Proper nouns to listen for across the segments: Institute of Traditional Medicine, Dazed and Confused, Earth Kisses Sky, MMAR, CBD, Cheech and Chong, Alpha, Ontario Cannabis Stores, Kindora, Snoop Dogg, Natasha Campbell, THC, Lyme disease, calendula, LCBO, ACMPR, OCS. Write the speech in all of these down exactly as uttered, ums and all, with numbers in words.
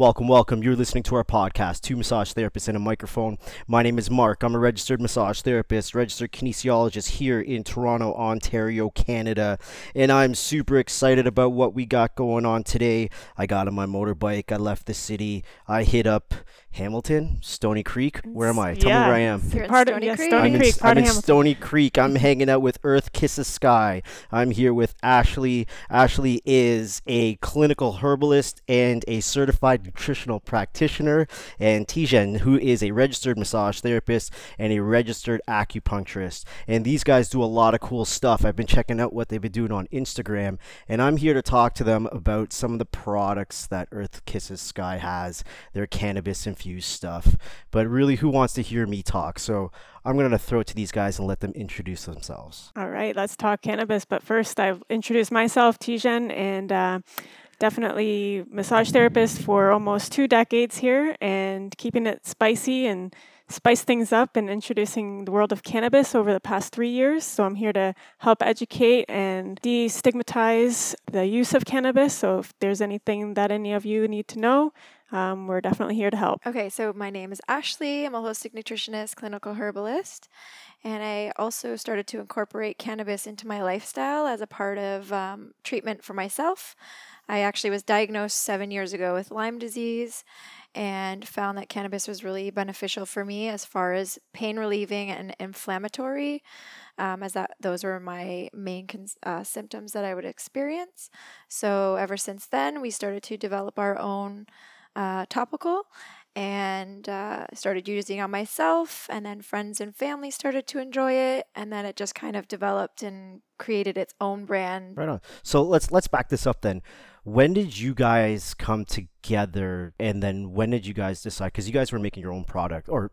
Welcome, welcome. You're listening to our podcast, Two Massage Therapists and a Microphone. My name is Mark. I'm a registered massage therapist, registered kinesiologist here in Toronto, Ontario, Canada. And I'm super excited about what we got going on today. I got on my motorbike. I left the city. I hit up Hamilton, Stony Creek. Where am I? Tell yeah. me where I am. You're in Stony, yeah, Creek. Stony Creek. I'm in, I'm in Stony Creek. I'm hanging out with Earth Kisses Sky. I'm here with Ashley. Ashley is a clinical herbalist and a certified nutritional practitioner, and Tijen, who is a registered massage therapist and a registered acupuncturist. And these guys do a lot of cool stuff. I've been checking out what they've been doing on Instagram, and I'm here to talk to them about some of the products that Earth Kisses Sky has, their cannabis and stuff. But really, who wants to hear me talk? So I'm going to throw it to these guys and let them introduce themselves. All right, let's talk cannabis. But first, I've introduced myself, Tijen, and uh, definitely massage therapist for almost two decades here, and keeping it spicy and spice things up and introducing the world of cannabis over the past three years. So I'm here to help educate and destigmatize the use of cannabis. So if there's anything that any of you need to know, Um, we're definitely here to help. Okay, so my name is Ashley. I'm a holistic nutritionist, clinical herbalist, and I also started to incorporate cannabis into my lifestyle as a part of um, treatment for myself. I actually was diagnosed seven years ago with Lyme disease and found that cannabis was really beneficial for me as far as pain relieving and inflammatory, um, as that those were my main cons- uh, symptoms that I would experience. So ever since then, we started to develop our own Uh, topical and uh, started using it on myself, and then friends and family started to enjoy it, and then it just kind of developed and created its own brand. Right on. So let's let's back this up then. When did you guys come together, and then when did you guys decide, because you guys were making your own product, or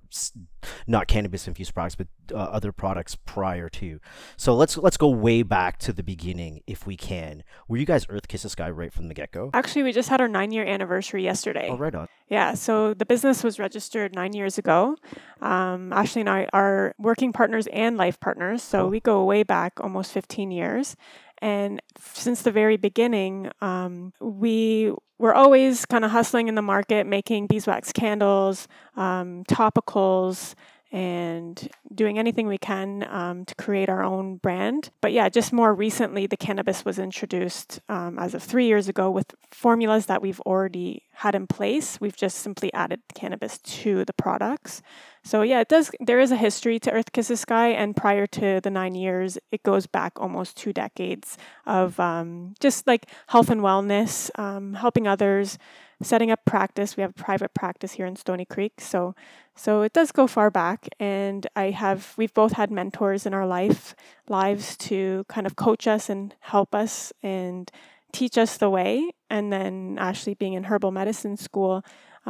not cannabis infused products, but uh, other products prior to. So let's let's go way back to the beginning if we can. Were you guys Earth Kisses Sky right from the get-go? Actually, we just had our nine-year anniversary yesterday. Oh, right on. Yeah, so the business was registered nine years ago. Um, Ashley and I are working partners and life partners, so oh. we go way back almost fifteen years. And since the very beginning, um, we were always kind of hustling in the market, making beeswax candles, um, topicals, and doing anything we can um, to create our own brand. But yeah, just more recently, the cannabis was introduced um, as of three years ago with formulas that we've already had in place. We've just simply added cannabis to the products. So yeah, it does. There is a history to Earth Kisses Sky, and prior to the nine years, it goes back almost two decades of um, just like health and wellness, um, helping others, setting up practice. We have a private practice here in Stony Creek, so so it does go far back. And I have we've both had mentors in our life lives to kind of coach us and help us and teach us the way. And then Ashley, being in herbal medicine school,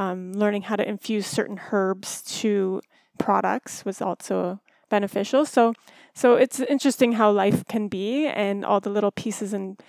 Um, learning how to infuse certain herbs to products was also beneficial. So, so it's interesting how life can be, and all the little pieces and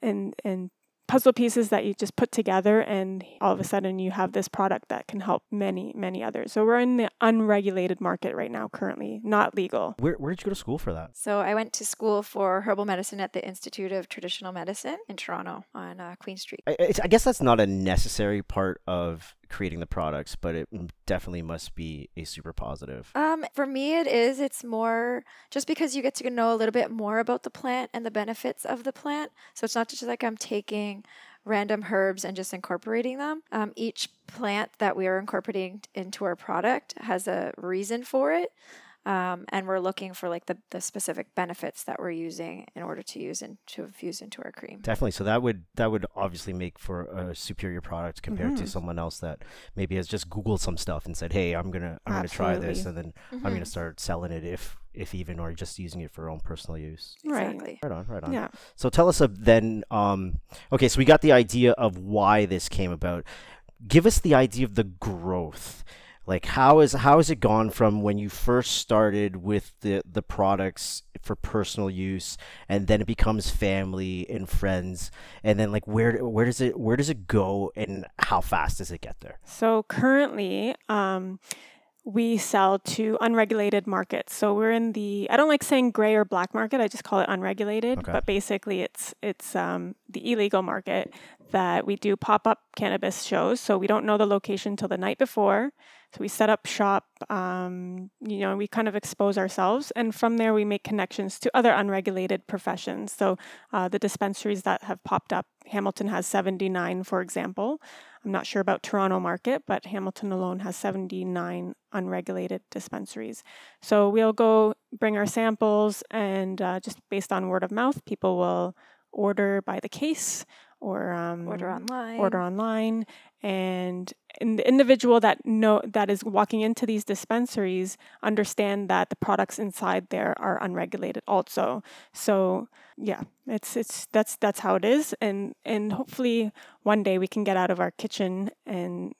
and and puzzle pieces that you just put together, and all of a sudden you have this product that can help many, many others. So we're in the unregulated market right now, currently not legal. Where where did you go to school for that? So I went to school for herbal medicine at the Institute of Traditional Medicine in Toronto on uh, Queen Street. I, it's, I guess that's not a necessary part of creating the products, but it definitely must be a super positive. Um, for me, it is. It's more just because you get to know a little bit more about the plant and the benefits of the plant. So it's not just like I'm taking random herbs and just incorporating them. Um, each plant that we are incorporating into our product has a reason for it. Um, and we're looking for like the, the specific benefits that we're using in order to use and to infuse into our cream. Definitely. So that would that would obviously make for a superior product compared mm-hmm. to someone else that maybe has just Googled some stuff and said, "Hey, I'm gonna I'm Absolutely. gonna try this," and then mm-hmm. I'm gonna start selling it if if even, or just using it for our own personal use. Right. Exactly. Right on. Right on. Yeah. So tell us uh, then. Um, okay, so we got the idea of why this came about. Give us the idea of the growth. Like, how is how has it gone from when you first started with the, the products for personal use, and then it becomes family and friends, and then like where where does it where does it go, and how fast does it get there? So currently, um, we sell to unregulated markets. So we're in the, I don't like saying gray or black market, I just call it unregulated. Okay. But basically it's it's um, the illegal market that we do pop-up cannabis shows. So we don't know the location till the night before. So we set up shop, um, you know, we kind of expose ourselves. And from there, we make connections to other unregulated professions. So uh, the dispensaries that have popped up, Hamilton has seventy-nine, for example. I'm not sure about Toronto market, but Hamilton alone has seventy-nine unregulated dispensaries. So we'll go bring our samples, and uh, just based on word of mouth, people will order by the case or um, order online. Order online. And in the individual that know that is walking into these dispensaries understand that the products inside there are unregulated also. So yeah, it's it's that's that's how it is, and and hopefully one day we can get out of our kitchen and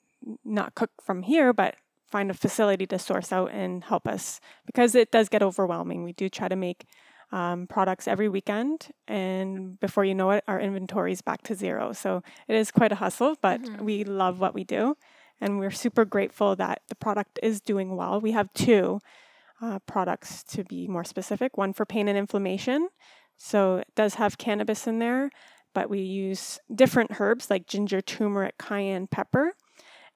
not cook from here, but find a facility to source out and help us, because it does get overwhelming. We do try to make Um, products every weekend, and before you know it, our inventory is back to zero. So it is quite a hustle, but mm-hmm. we love what we do, and we're super grateful that the product is doing well. We have two uh, products, to be more specific, one for pain and inflammation. So it does have cannabis in there, but we use different herbs like ginger, turmeric, cayenne pepper.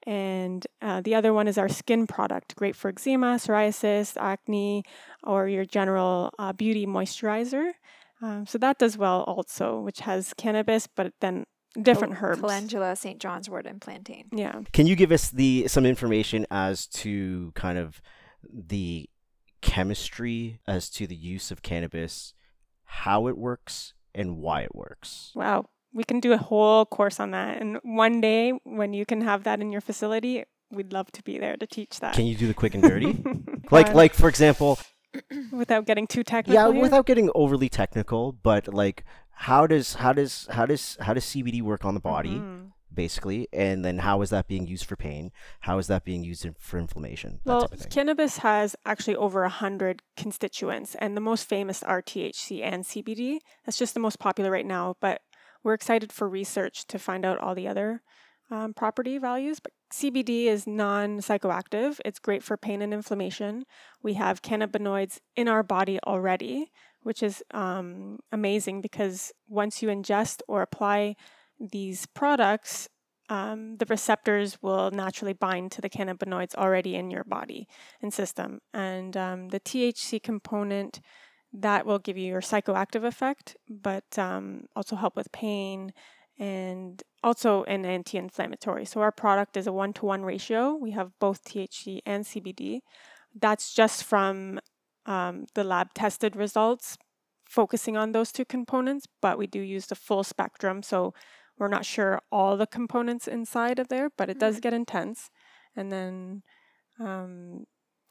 And uh, the other one is our skin product, great for eczema, psoriasis, acne, or your general uh, beauty moisturizer. Um, so that does well also, which has cannabis, but then different oh, herbs. Calendula, Saint John's wort, and plantain. Yeah. Can you give us the some information as to kind of the chemistry as to the use of cannabis, how it works, and why it works? Wow. We can do a whole course on that. And one day when you can have that in your facility, we'd love to be there to teach that. Can you do the quick and dirty? like, like for example... Without getting too technical. Yeah, here? Without getting overly technical, but like how does how does, how does, how does C B D work on the body, mm-hmm. basically? And then how is that being used for pain? How is that being used in, for inflammation? That well, cannabis has actually over one hundred constituents, and the most famous are T H C and C B D. That's just the most popular right now, but we're excited for research to find out all the other um, property values. But C B D is non-psychoactive. It's great for pain and inflammation. We have cannabinoids in our body already, which is um, amazing, because once you ingest or apply these products, um, the receptors will naturally bind to the cannabinoids already in your body and system. And um, the T H C component, that will give you your psychoactive effect, but um, also help with pain and also an anti-inflammatory. So our product is a one-to-one ratio. We have both T H C and C B D. That's just from um, the lab-tested results, focusing on those two components, but we do use the full spectrum. So we're not sure all the components inside of there, but it mm-hmm. does get intense. And then... Um,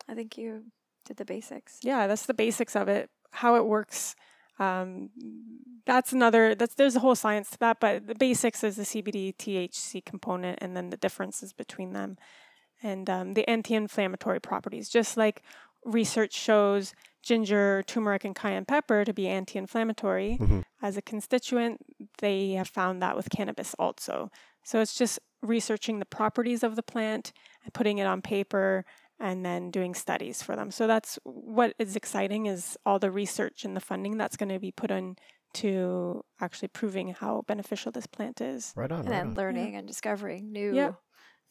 I think you did the basics. Yeah, that's the basics of it. How it works, um, that's another, that's there's a whole science to that, but the basics is the C B D, T H C component, and then the differences between them. And um, the anti-inflammatory properties, just like research shows ginger, turmeric, and cayenne pepper to be anti-inflammatory. Mm-hmm. As a constituent, they have found that with cannabis also. So it's just researching the properties of the plant and putting it on paper, and then doing studies for them. So that's what is exciting, is all the research and the funding that's going to be put on to actually proving how beneficial this plant is. Right on. And right then on. Learning yeah. and discovering new yeah.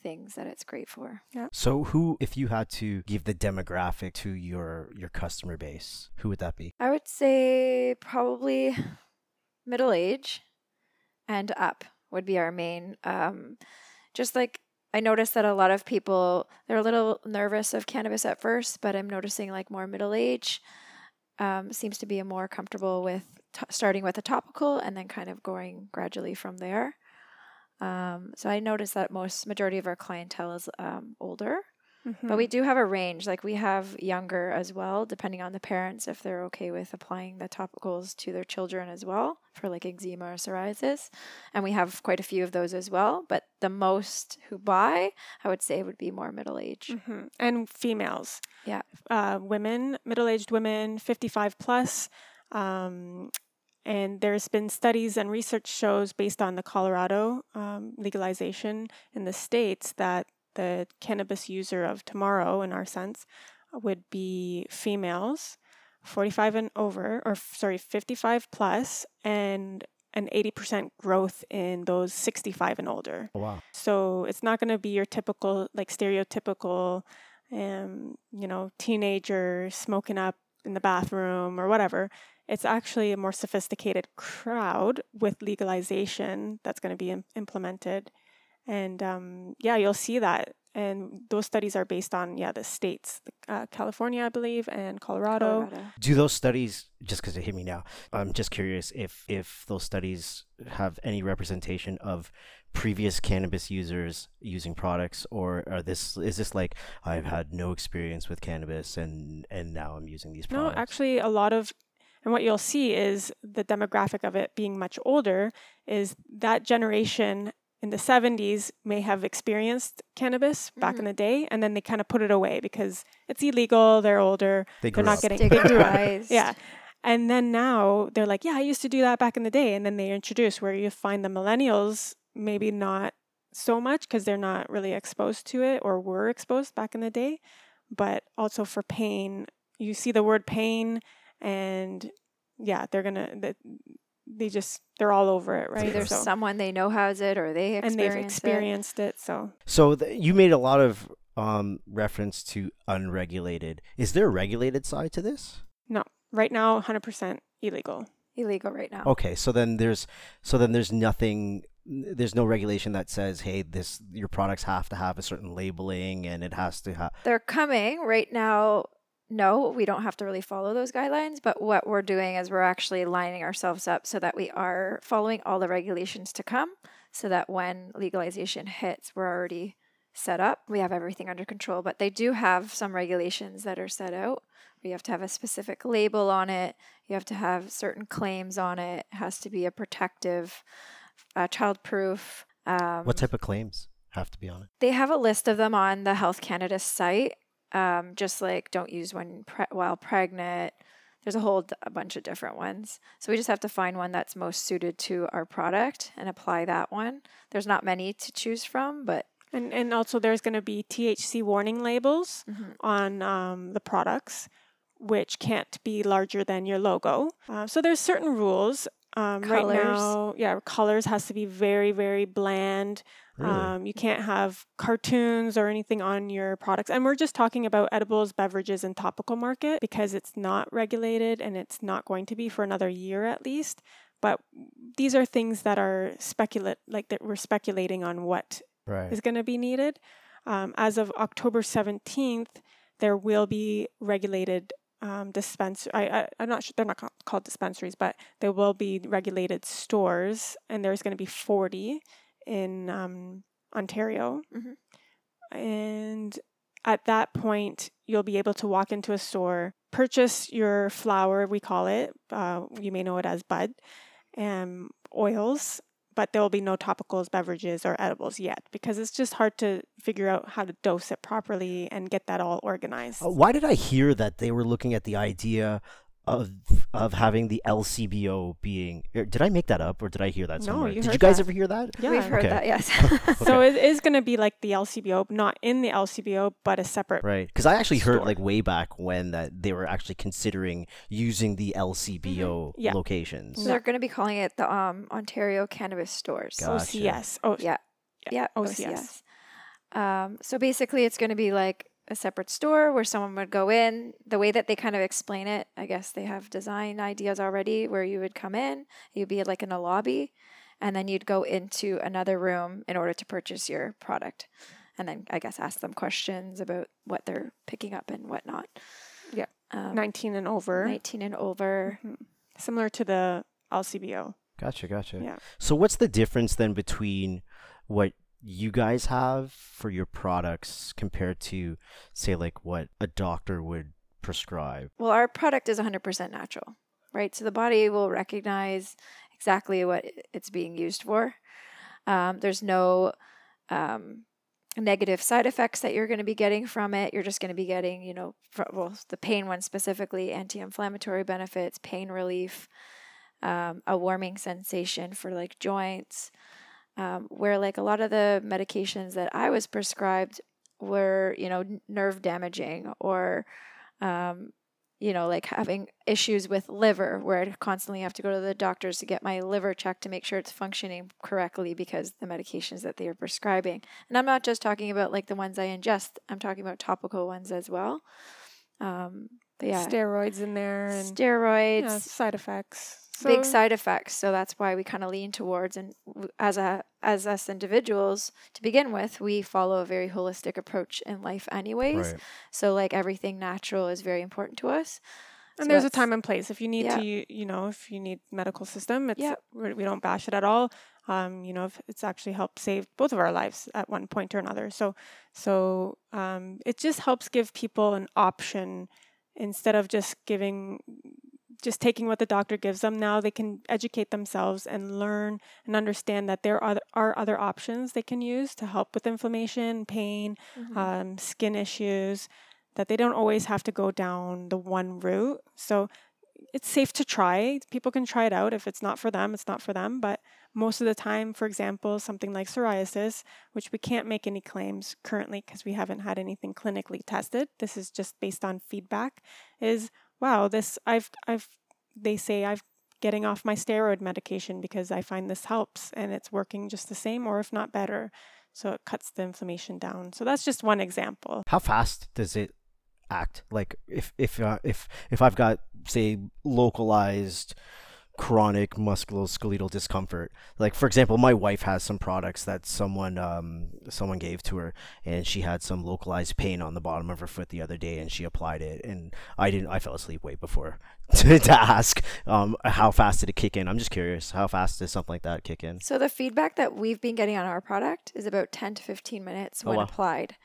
things that it's great for. Yeah. So who, if you had to give the demographic to your, your customer base, who would that be? I would say probably middle age and up would be our main. Um, just like I noticed that a lot of people, they're a little nervous of cannabis at first, but I'm noticing like more middle age um, seems to be a more comfortable with t- starting with a topical and then kind of going gradually from there. Um, so I noticed that most majority of our clientele is um, older, mm-hmm. but we do have a range. Like we have younger as well, depending on the parents, if they're okay with applying the topicals to their children as well for like eczema or psoriasis. And we have quite a few of those as well, but the most who buy, I would say, would be more middle age. Mm-hmm. And females. Yeah. Uh, women, middle-aged women, fifty-five plus. Um, and there's been studies and research shows based on the Colorado um, legalization in the States that the cannabis user of tomorrow, in our sense, would be females, forty-five and over, or sorry, fifty-five plus, and an eighty percent growth in those sixty-five and older. Oh, wow. So it's not going to be your typical, like stereotypical, um, you know, teenager smoking up in the bathroom or whatever. It's actually a more sophisticated crowd with legalization that's going to be im- implemented. And um, yeah, you'll see that. And those studies are based on, yeah, the states, uh, California, I believe, and Colorado. Colorado. Do those studies, just because it hit me now, I'm just curious if, if those studies have any representation of previous cannabis users using products, or are this is this like, I've had no experience with cannabis and, and now I'm using these products? No, actually a lot of, and what you'll see is the demographic of it being much older is that generation in the seventies may have experienced cannabis back mm-hmm. in the day, and then they kind of put it away because it's illegal, they're older, they they're not up. getting legalized. Yeah. And then now they're like, yeah, I used to do that back in the day. And then they introduce where you find the millennials, maybe not so much because they're not really exposed to it or were exposed back in the day, but also for pain. You see the word pain and yeah, they're going to... They just, they're all over it, right? So either so. someone they know has it or they experience it. And they've experienced it, it so. So th- you made a lot of um, reference to unregulated. Is there a regulated side to this? No. Right now, one hundred percent illegal. Illegal right now. Okay. So then there's, so then there's nothing... There's no regulation that says, hey, this your products have to have a certain labeling and it has to have... They're coming right now. No, we don't have to really follow those guidelines, but what we're doing is we're actually lining ourselves up so that we are following all the regulations to come, so that when legalization hits, we're already set up. We have everything under control, but they do have some regulations that are set out. You have to have a specific label on it. You have to have certain claims on it. It has to be a protective, uh, child-proof. Um, what type of claims have to be on it? They have a list of them on the Health Canada site. Um, just like don't use one pre- while pregnant. There's a whole d- a bunch of different ones. So we just have to find one that's most suited to our product and apply that one. There's not many to choose from, but... And and also there's going to be T H C warning labels mm-hmm. on um, the products, which can't be larger than your logo. Uh, so there's certain rules. Um, right now, yeah, colors has to be very, very bland. Really? Um, you can't have cartoons or anything on your products. And we're just talking about edibles, beverages, and topical market because it's not regulated and it's not going to be for another year at least. But these are things that are speculate, like that we're speculating on what right. is going to be needed. Um, as of October seventeenth, there will be regulated um, dispens- I, I, I'm not sure, they're not ca- called dispensaries, but there will be regulated stores, and there's going to be forty in um, Ontario. Mm-hmm. And at that point, you'll be able to walk into a store, purchase your flower, we call it, uh, you may know it as bud, um, oils, but there will be no topicals, beverages, or edibles yet because it's just hard to figure out how to dose it properly and get that all organized. Uh, why did I hear that they were looking at the idea of of having the L C B O being... Did I make that up or did I hear that somewhere? No, you did you guys that. ever hear that? Yeah, we've heard okay. that, yes. Okay. So it is going to be like the L C B O, not in the L C B O, but a separate Right, because I actually store. heard like way back when that they were actually considering using the L C B O mm-hmm. yeah. locations. So they're going to be calling it the um, Ontario Cannabis Stores. Gotcha. O C S. Oh, yeah. Yeah, yeah. O C S. O C S. Um, so basically it's going to be like a separate store where someone would go in. The way that they kind of explain it, I guess they have design ideas already where you would come in, you'd be like in a lobby, and then you'd go into another room in order to purchase your product. And then I guess ask them questions about what they're picking up and whatnot. Yeah. Um, nineteen and over. nineteen and over. Mm-hmm. Similar to the L C B O. Gotcha, gotcha. Yeah. So what's the difference then between what you guys have for your products compared to, say, like what a doctor would prescribe? Well, our product is one hundred percent natural, right? So the body will recognize exactly what it's being used for. Um, there's no um, negative side effects that you're going to be getting from it. You're just going to be getting, you know, fr- well, the pain one specifically, anti-inflammatory benefits, pain relief, um, a warming sensation for like joints. um, where like a lot of the medications that I was prescribed were, you know, nerve damaging or, um, you know, like having issues with liver where I constantly have to go to the doctors to get my liver checked to make sure it's functioning correctly because the medications that they are prescribing. And I'm not just talking about like the ones I ingest. I'm talking about topical ones as well. Um, but yeah. Steroids in there. And steroids. Yeah, side effects. So big side effects. So that's why we kind of lean towards, and as a as us individuals to begin with, we follow a very holistic approach in life anyways. Right. So like everything natural is very important to us. And so there's a time and place. If you need yeah. to, you know, if you need medical system, it's yeah. we don't bash it at all. Um, you know, if it's actually helped save both of our lives at one point or another. So so um, it just helps give people an option instead of just giving. Just taking what the doctor gives them. Now they can educate themselves and learn and understand that there are, are other options they can use to help with inflammation, pain, mm-hmm. um, skin issues, that they don't always have to go down the one route. So it's safe to try. People can try it out. If it's not for them, it's not for them. But most of the time, for example, something like psoriasis, which we can't make any claims currently because we haven't had anything clinically tested. This is just based on feedback, is wow, this, I've, I've, they say I'm getting off my steroid medication because I find this helps and it's working just the same or if not better. So it cuts the inflammation down. So that's just one example. How fast does it act? Like if, if, uh, if, if I've got, say, localized chronic musculoskeletal discomfort, like for example, my wife has some products that someone um someone gave to her, and she had some localized pain on the bottom of her foot the other day, and she applied it, and I didn't I fell asleep way before to, to ask um how fast did it kick in. I'm just curious, how fast does something like that kick in? So the feedback that we've been getting on our product is about ten to fifteen minutes oh, when wow. applied.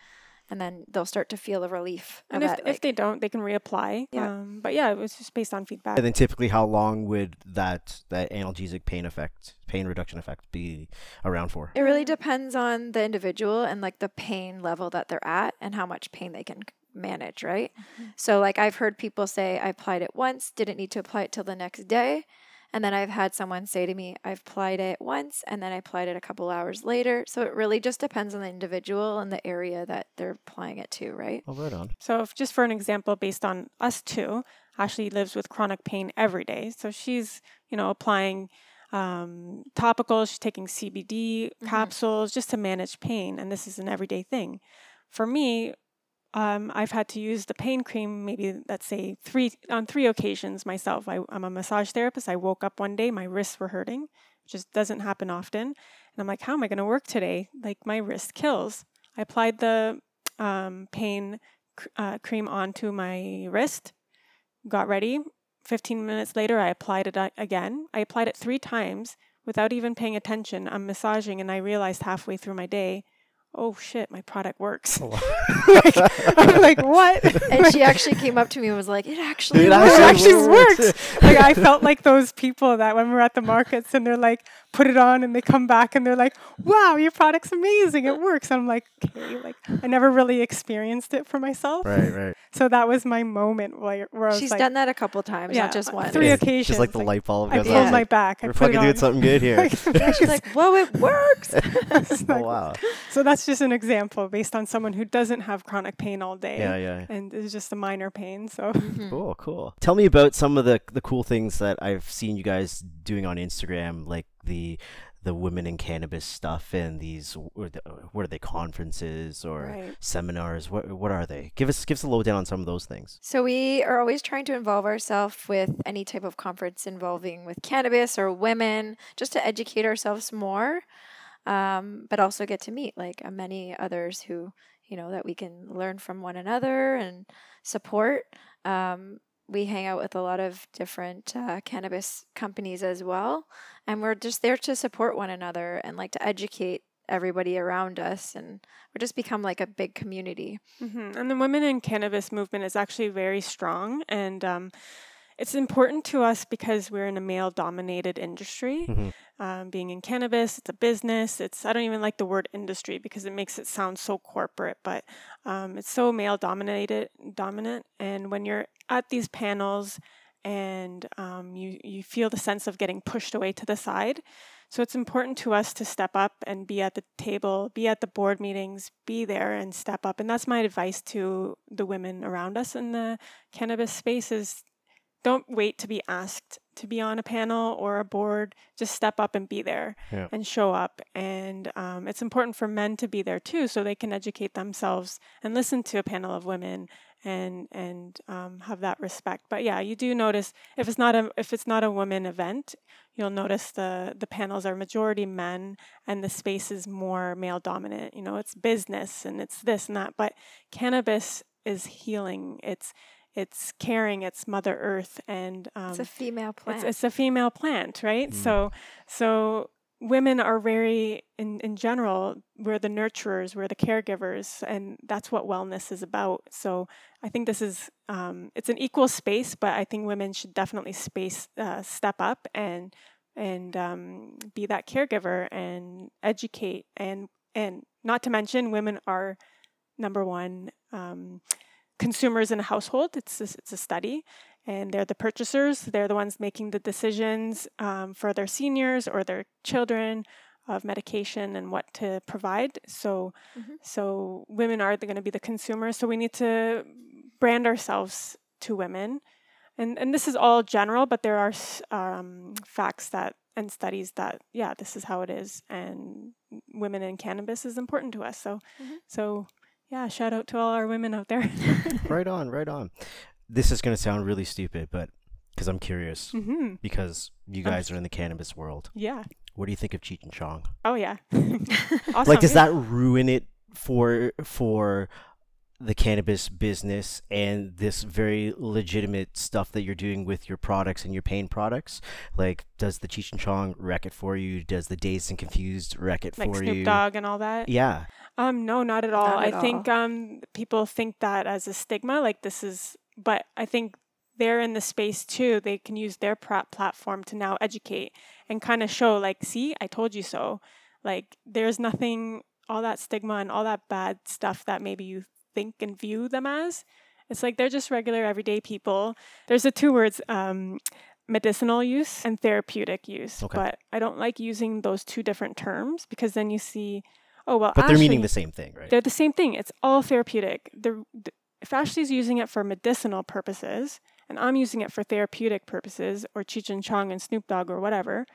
And then they'll start to feel the relief. And if, that, like, if they don't, they can reapply. Yeah. Um, but yeah, it was just based on feedback. And then typically, how long would that that analgesic pain effect, pain reduction effect, be around for? It really depends on the individual and like the pain level that they're at and how much pain they can manage, right? Mm-hmm. So like I've heard people say, I applied it once, didn't need to apply it till the next day. And then I've had someone say to me, I've applied it once and then I applied it a couple hours later. So it really just depends on the individual and the area that they're applying it to, right? Oh, right on. So if, just for an example, based on us two, Ashley lives with chronic pain every day. So she's, you know, applying um, topicals, she's taking C B D mm-hmm. capsules just to manage pain. And this is an everyday thing. For me, Um, I've had to use the pain cream maybe, let's say, three on three occasions myself. I, I'm a massage therapist. I woke up one day, my wrists were hurting, which just doesn't happen often. And I'm like, how am I going to work today? Like, my wrist kills. I applied the um, pain cr- uh, cream onto my wrist, got ready. fifteen minutes later, I applied it a- again. I applied it three times without even paying attention. I'm massaging, and I realized halfway through my day, oh shit, my product works. Oh. like, I'm like, what? And she actually came up to me and was like, it actually it works. Actually works. works. Like, I felt like those people that when we're at the markets and they're like, put it on, and they come back and they're like, wow, your product's amazing. It works. And I'm like, okay, like I never really experienced it for myself. Right, right. So that was my moment where, where I was She's like, done that a couple times, yeah, not just once. Three yeah, occasions. Just like the light bulb. Like, I pulled yeah. my back. We're I fucking doing something good here. Like, yeah, she's like, whoa, it works. Like, oh, wow. So that's just an example based on someone who doesn't have chronic pain all day. Yeah, yeah. And it's just a minor pain. So mm-hmm. Cool, cool. Tell me about some of the, the cool things that I've seen you guys doing on Instagram, like the the women in cannabis stuff and these or the, what are they, conferences or right. seminars? What what are they? Give us give us a lowdown on some of those things. So we are always trying to involve ourselves with any type of conference involving with cannabis or women, just to educate ourselves more, um, but also get to meet like many others who, you know, that we can learn from one another and support. Um, We hang out with a lot of different uh, cannabis companies as well. And we're just there to support one another and like to educate everybody around us. And we're just become like a big community. Mm-hmm. And the Women in Cannabis movement is actually very strong. And um, it's important to us because we're in a male-dominated industry. Mm-hmm. Um, being in cannabis, it's a business. It's I don't even like the word industry because it makes it sound so corporate. But um, it's so male-dominated, dominant. And when you're at these panels, and um, you, you feel the sense of getting pushed away to the side. So it's important to us to step up and be at the table, be at the board meetings, be there and step up. And that's my advice to the women around us in the cannabis space is don't wait to be asked to be on a panel or a board. Just step up and be there yeah. and show up. And um, it's important for men to be there too, so they can educate themselves and listen to a panel of women and and um, have that respect. But yeah, you do notice if it's not a if it's not a woman event, you'll notice the the panels are majority men and the space is more male dominant. You know, it's business and it's this and that. But cannabis is healing. It's It's caring. It's Mother Earth, and um, it's a female plant. It's, it's a female plant, right? Mm. So, so women are very, in in general, we're the nurturers, we're the caregivers, and that's what wellness is about. So, I think this is um, it's an equal space, but I think women should definitely space uh, step up and and um, be that caregiver and educate, and and not to mention women are number one. Um, consumers in a household. It's a, it's a study, and they're the purchasers. They're the ones making the decisions um, for their seniors or their children of medication and what to provide. So, mm-hmm. so women are going to be the consumers. So we need to brand ourselves to women, and and this is all general, but there are um, facts that and studies that yeah, this is how it is, and women in cannabis is important to us. So, mm-hmm. so. Yeah, shout out to all our women out there. Right on, right on. This is going to sound really stupid, but because I'm curious, mm-hmm. because you guys um, are in the cannabis world. Yeah. What do you think of Cheech and Chong? Oh, yeah. Awesome. Like, does yeah. that ruin it for for the cannabis business and this very legitimate stuff that you're doing with your products and your pain products? Like, does the Cheech and Chong wreck it for you? Does the Dazed and Confused wreck it like for Snoop you? Like Snoop Dogg and all that? Yeah. Um, no, not at all. Not at I all. think um, people think that as a stigma, like this is, but I think they're in the space too. They can use their pr- platform to now educate and kind of show like, see, I told you so. Like there's nothing, all that stigma and all that bad stuff that maybe you think and view them as. It's like they're just regular everyday people. There's the two words, um, medicinal use and therapeutic use. Okay. But I don't like using those two different terms because then you see... Oh, well, but Ashley, they're meaning the same thing, right? They're the same thing. It's all therapeutic. The, the, if Ashley's using it for medicinal purposes and I'm using it for therapeutic purposes or Cheech and Chong and Snoop Dogg or whatever,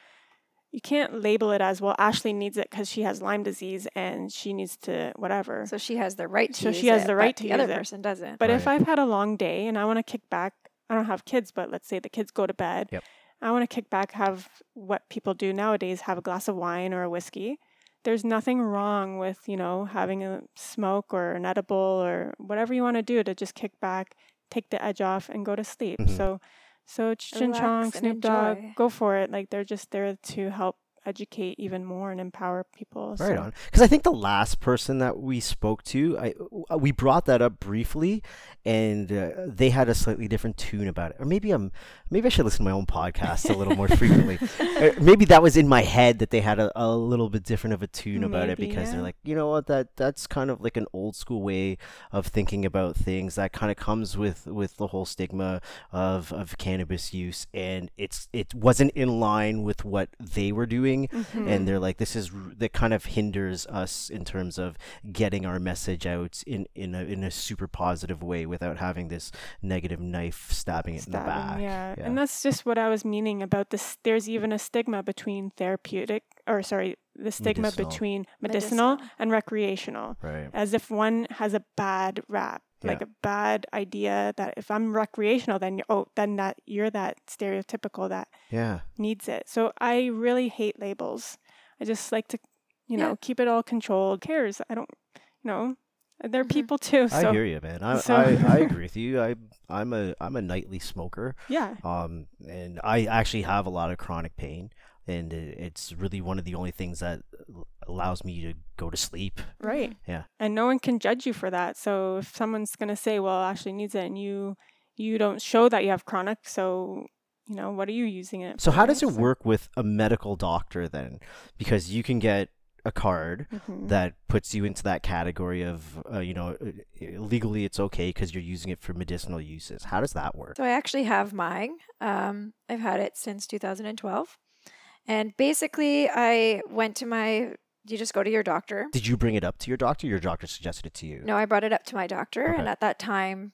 you can't label it as, well, Ashley needs it because she has Lyme disease and she needs to whatever. So she has the right to so use it. So she has it, the right to use it. The other person doesn't. But right. if I've had a long day and I want to kick back, I don't have kids, but let's say the kids go to bed. Yep. I want to kick back, have what people do nowadays, have a glass of wine or a whiskey. There's nothing wrong with, you know, having a smoke or an edible or whatever you want to do to just kick back, take the edge off and go to sleep. Mm-hmm. So, so Cheech and Chong, Snoop Dogg, go for it. Like they're just there to help educate even more and empower people. Right so. on. Because I think the last person that we spoke to, I, we brought that up briefly and uh, they had a slightly different tune about it. Or maybe I'm, maybe I should listen to my own podcast a little more frequently. Or maybe that was in my head that they had a, a little bit different of a tune about maybe, it because yeah. they're like, you know what, that that's kind of like an old school way of thinking about things that kind of comes with, with the whole stigma of, of cannabis use. And it's it wasn't in line with what they were doing. Mm-hmm. And they're like, this is that kind of hinders us in terms of getting our message out in in a, in a super positive way without having this negative knife stabbing it stabbing, in the back. Yeah. yeah, and that's just what I was meaning about this. There's even a stigma between therapeutic, or sorry, the stigma medicinal. between medicinal, medicinal and recreational, right? As if one has a bad rap, yeah. like a bad idea that if I'm recreational, then oh, then that you're that stereotypical that yeah needs it. So I really hate labels. I just like to, you know, yeah. keep it all controlled. Who cares? I don't, you know. They're people too. So. I hear you, man. I, so. I I agree with you. I I'm a I'm a nightly smoker. Yeah. Um, and I actually have a lot of chronic pain. And it's really one of the only things that allows me to go to sleep. Right. Yeah. And no one can judge you for that. So if someone's going to say, well, Ashley needs it and you you don't show that you have chronic, so, you know, what are you using it for? So how does it work with a medical doctor then? Because you can get a card mm-hmm. that puts you into that category of, uh, you know, legally it's okay because you're using it for medicinal uses. How does that work? So I actually have mine. Um, I've had it since two thousand twelve. And basically, I went to my... You just go to your doctor. Did you bring it up to your doctor? Your doctor suggested it to you? No, I brought it up to my doctor. Okay. And at that time,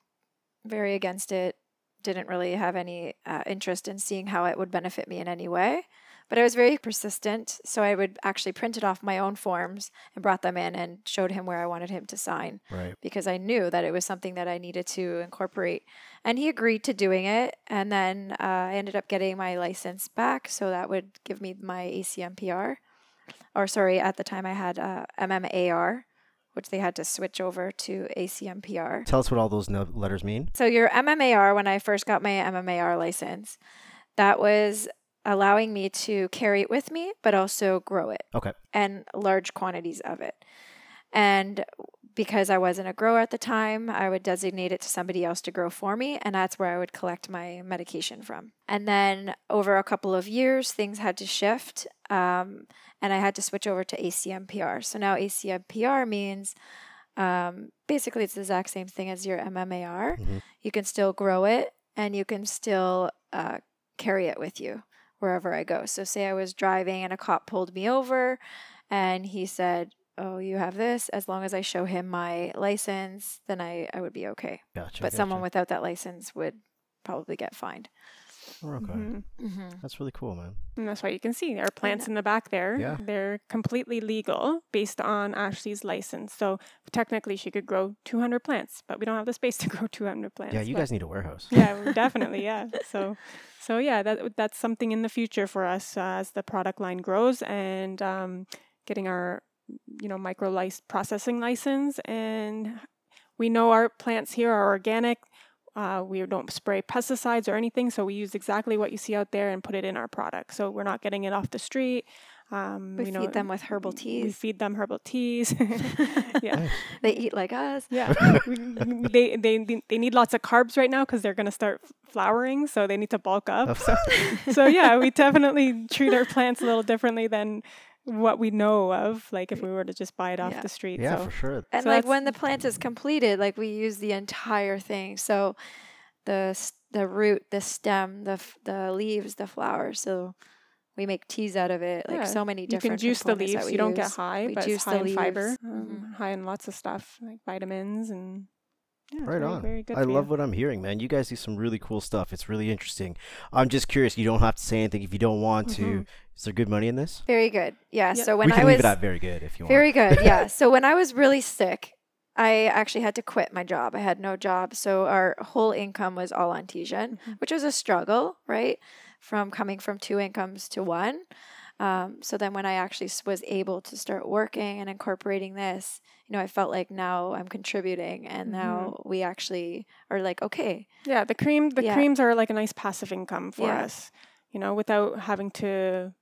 very against it, didn't really have any uh, interest in seeing how it would benefit me in any way. But I was very persistent. So I would actually print it off my own forms and brought them in and showed him where I wanted him to sign. Right. Because I knew that it was something that I needed to incorporate. And he agreed to doing it. And then uh, I ended up getting my license back. So that would give me my A C M P R. Or sorry, at the time I had uh, M M A R, which they had to switch over to A C M P R. Tell us what all those no- letters mean. So your M M A R, when I first got my M M A R license, that was allowing me to carry it with me, but also grow it. Okay. And large quantities of it. And because I wasn't a grower at the time, I would designate it to somebody else to grow for me. And that's where I would collect my medication from. And then over a couple of years, things had to shift. Um, and I had to switch over to A C M P R. So now A C M P R means um, basically it's the exact same thing as your M M A R. Mm-hmm. You can still grow it and you can still uh, carry it with you wherever I go. So say I was driving and a cop pulled me over and he said, oh, you have this. As long as I show him my license, then I, I would be okay. Gotcha, but gotcha. Someone without that license would probably get fined. Oh, okay. Mm-hmm. Mm-hmm. That's really cool, man. And that's why you can see there are plants in the back there. Yeah. They're completely legal based on Ashley's license. So technically she could grow two hundred plants, but we don't have the space to grow two hundred plants. Yeah, you guys need a warehouse. Yeah, definitely. Yeah. So, so yeah, that that's something in the future for us uh, as the product line grows and um, getting our you know, micro lice processing license. And we know our plants here are organic. Uh, we don't spray pesticides or anything. So we use exactly what you see out there and put it in our product. So we're not getting it off the street. Um, we you know, feed them with herbal teas. We feed them herbal teas. Yeah, they eat like us. Yeah, they, they they need lots of carbs right now because they're going to start flowering, so they need to bulk up. So, so yeah, we definitely treat our plants a little differently than what we know of, like if we were to just buy it off yeah. the street. Yeah, so. For sure. And so like when the plant is completed, like we use the entire thing. So the the root, the stem, the the leaves, the flowers. So we make teas out of it, like yeah. so many different. You can juice the leaves. You use. Don't get high, we but juice it's high in fiber, um, mm-hmm. high in lots of stuff like vitamins and. Yeah, right on. Very good I love you. What I'm hearing, man. You guys do some really cool stuff. It's really interesting. I'm just curious. You don't have to say anything if you don't want mm-hmm. to. Is there good money in this? Very good. Yeah. Yep. So when we can I leave was it out very good if you want. Very good. Yeah. So when I was really sick, I actually had to quit my job. I had no job, so our whole income was all on T J N, mm-hmm. which was a struggle, right? From coming from two incomes to one. Um, so then when I actually was able to start working and incorporating this, you know, I felt like now I'm contributing and mm-hmm. now we actually are like, okay. Yeah. The cream, the yeah. creams are like a nice passive income for yeah. us, you know, without having to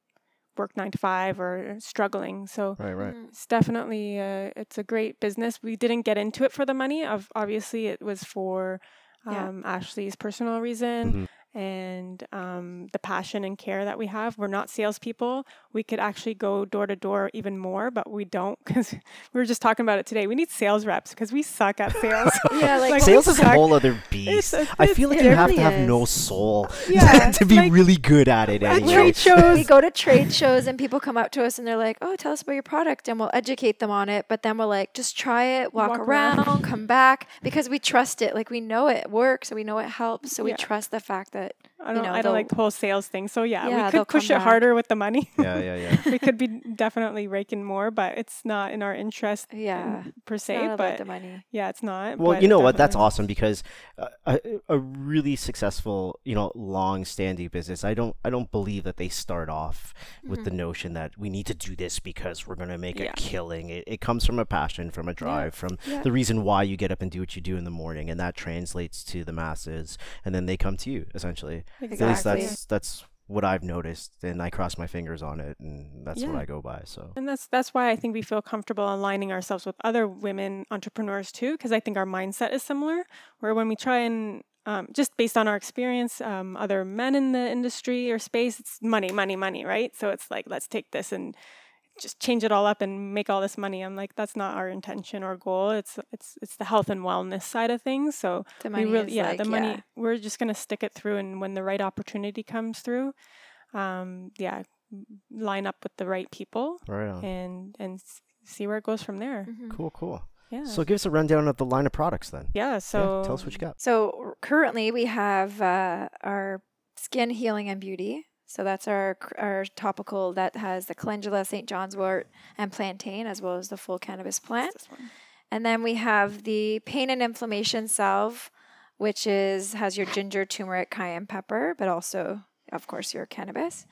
work nine to five or struggling. So right, right. it's definitely, uh, it's a great business. We didn't get into it for the money. Of Obviously it was for, um, yeah. Ashley's personal reason. Mm-hmm. And um, the passion and care that we have. We're not salespeople. We could actually go door to door even more, but we don't because we were just talking about it today. We need sales reps because we suck at sales. Yeah, like, like sales is suck. A whole other beast. It's, it's, I feel like you have really to have is. No soul yeah, to be like, really good at it. At anyway. Trade shows. We go to trade shows and people come up to us and they're like, "Oh, tell us about your product," and we'll educate them on it. But then we're like, "Just try it, walk, walk around, around, come back," because we trust it. Like we know it works and we know it helps, so yeah. we trust the fact that. I don't, you know, I don't like the whole sales thing. So yeah, yeah we could push it back. Harder with the money. Yeah, yeah, yeah. We could be definitely raking more, but it's not in our interest yeah. in, per se. It's not about but the money. Yeah, it's not. Well, you know what? That's awesome because uh, a, a really successful, you know, long-standing business, I don't I don't believe that they start off mm-hmm. with the notion that we need to do this because we're going to make yeah. a killing. It, it comes from a passion, from a drive, yeah. from yeah. the reason why you get up and do what you do in the morning. And that translates to the masses. And then they come to you, essentially. Exactly. At least that's that's what I've noticed, and I cross my fingers on it, and that's yeah. what I go by. So, and that's that's why I think we feel comfortable aligning ourselves with other women entrepreneurs too, because I think our mindset is similar. Where when we try and um, just based on our experience, um, other men in the industry or space, it's money, money, money, right? So it's like let's take this and just change it all up and make all this money. I'm like, that's not our intention or goal. It's it's it's the health and wellness side of things. So the money we really, yeah, like, the money. Yeah. We're just gonna stick it through, and when the right opportunity comes through, um, yeah, line up with the right people, right on. and and see where it goes from there. Mm-hmm. Cool, cool. Yeah. So give us a rundown of the line of products then. Yeah. So yeah, tell us what you got. So currently we have uh, our skin healing and beauty. So that's our our topical that has the calendula, Saint John's wort, and plantain, as well as the full cannabis plant. And then we have the pain and inflammation salve, which is has your ginger, turmeric, cayenne pepper, but also, of course, your cannabis.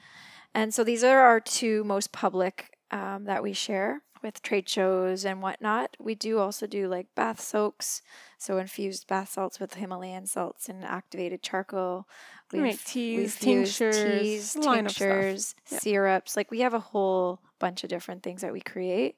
And so these are our two most public um, that we share with trade shows and whatnot. We do also do like bath soaks, so infused bath salts with Himalayan salts and activated charcoal. We make teas, tinctures, teas, tinctures, syrups. Like we have a whole bunch of different things that we create.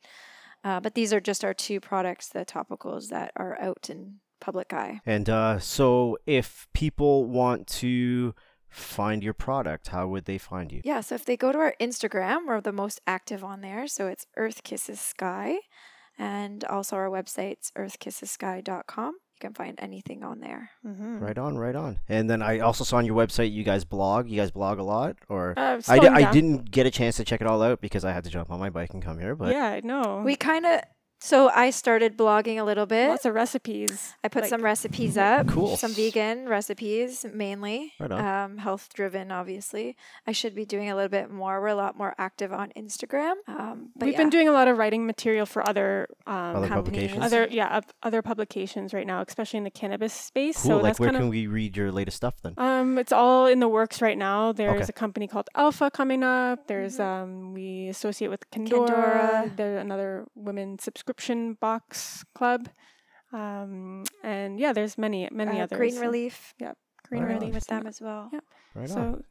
Uh, but these are just our two products, the topicals that are out in public eye. And uh, so if people want to find your product, how would they find you? Yeah, so if they go to our Instagram, we're the most active on there. So it's Earth Kisses Sky. And also our website's earth kisses sky dot com. You can find anything on there. Mm-hmm. Right on, right on. And then I also saw on your website, you guys blog. You guys blog a lot? or uh, I, d- I didn't get a chance to check it all out because I had to jump on my bike and come here. But yeah, I know. We kind of... So I started blogging a little bit. Lots of recipes. I put like, some recipes up. Cool. Some vegan recipes mainly. Right on. Um, health driven, obviously. I should be doing a little bit more. We're a lot more active on Instagram. Um, but We've yeah. been doing a lot of writing material for other um, other publications. Other yeah, uh, other publications right now, especially in the cannabis space. Cool. So like that's where kind can of, we read your latest stuff then? Um, it's all in the works right now. There's okay. a company called Alpha coming up. There's um, we associate with Kindora. Kindora. There's another women subscription. Subscription box club, um, and yeah, there's many, many uh, others. Green Relief, yeah, Green right Relief on. With them as well. Yep. Right so, on.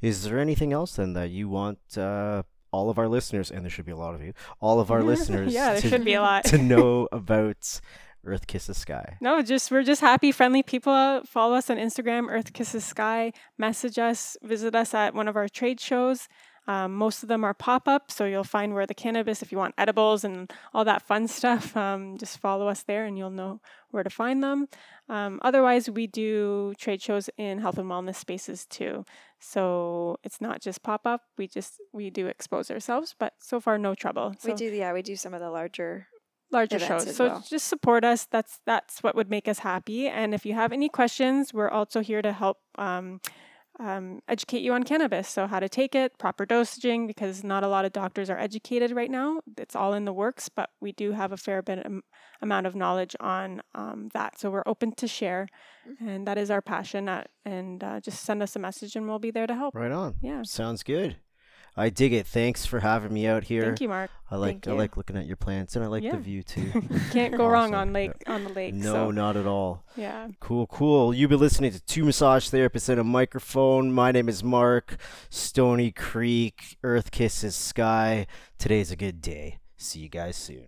Is there anything else then that you want uh, all of our listeners, and there should be a lot of you, all of our listeners, yeah, there to, should be a lot to know about Earth Kisses Sky? No, just we're just happy, friendly people. Follow us on Instagram, Earth Kisses Sky. Message us, visit us at one of our trade shows. Um, most of them are pop-up, so you'll find where the cannabis, if you want edibles and all that fun stuff, um, just follow us there and you'll know where to find them. Um, otherwise, we do trade shows in health and wellness spaces too. So it's not just pop-up. We just, we do expose ourselves, but so far, no trouble. So we do, yeah, we do some of the larger Larger shows. So well. just support us. That's, that's what would make us happy. And if you have any questions, we're also here to help um Um, educate you on cannabis, so how to take it, proper dosaging, because not a lot of doctors are educated right now. It's all in the works, but we do have a fair bit um, amount of knowledge on um, that, so we're open to share, and that is our passion, uh, and uh, just send us a message and we'll be there to help. Right on. Yeah. Sounds good. I dig it. Thanks for having me out here. Thank you, Mark. I like I like looking at your plants, and I like yeah. the view too. Can't go awesome. wrong on lake on the lake. No, so. not at all. Yeah. Cool, cool. You've been listening to two massage therapists and a microphone. My name is Mark. Stony Creek, Earth Kisses Sky. Today's a good day. See you guys soon.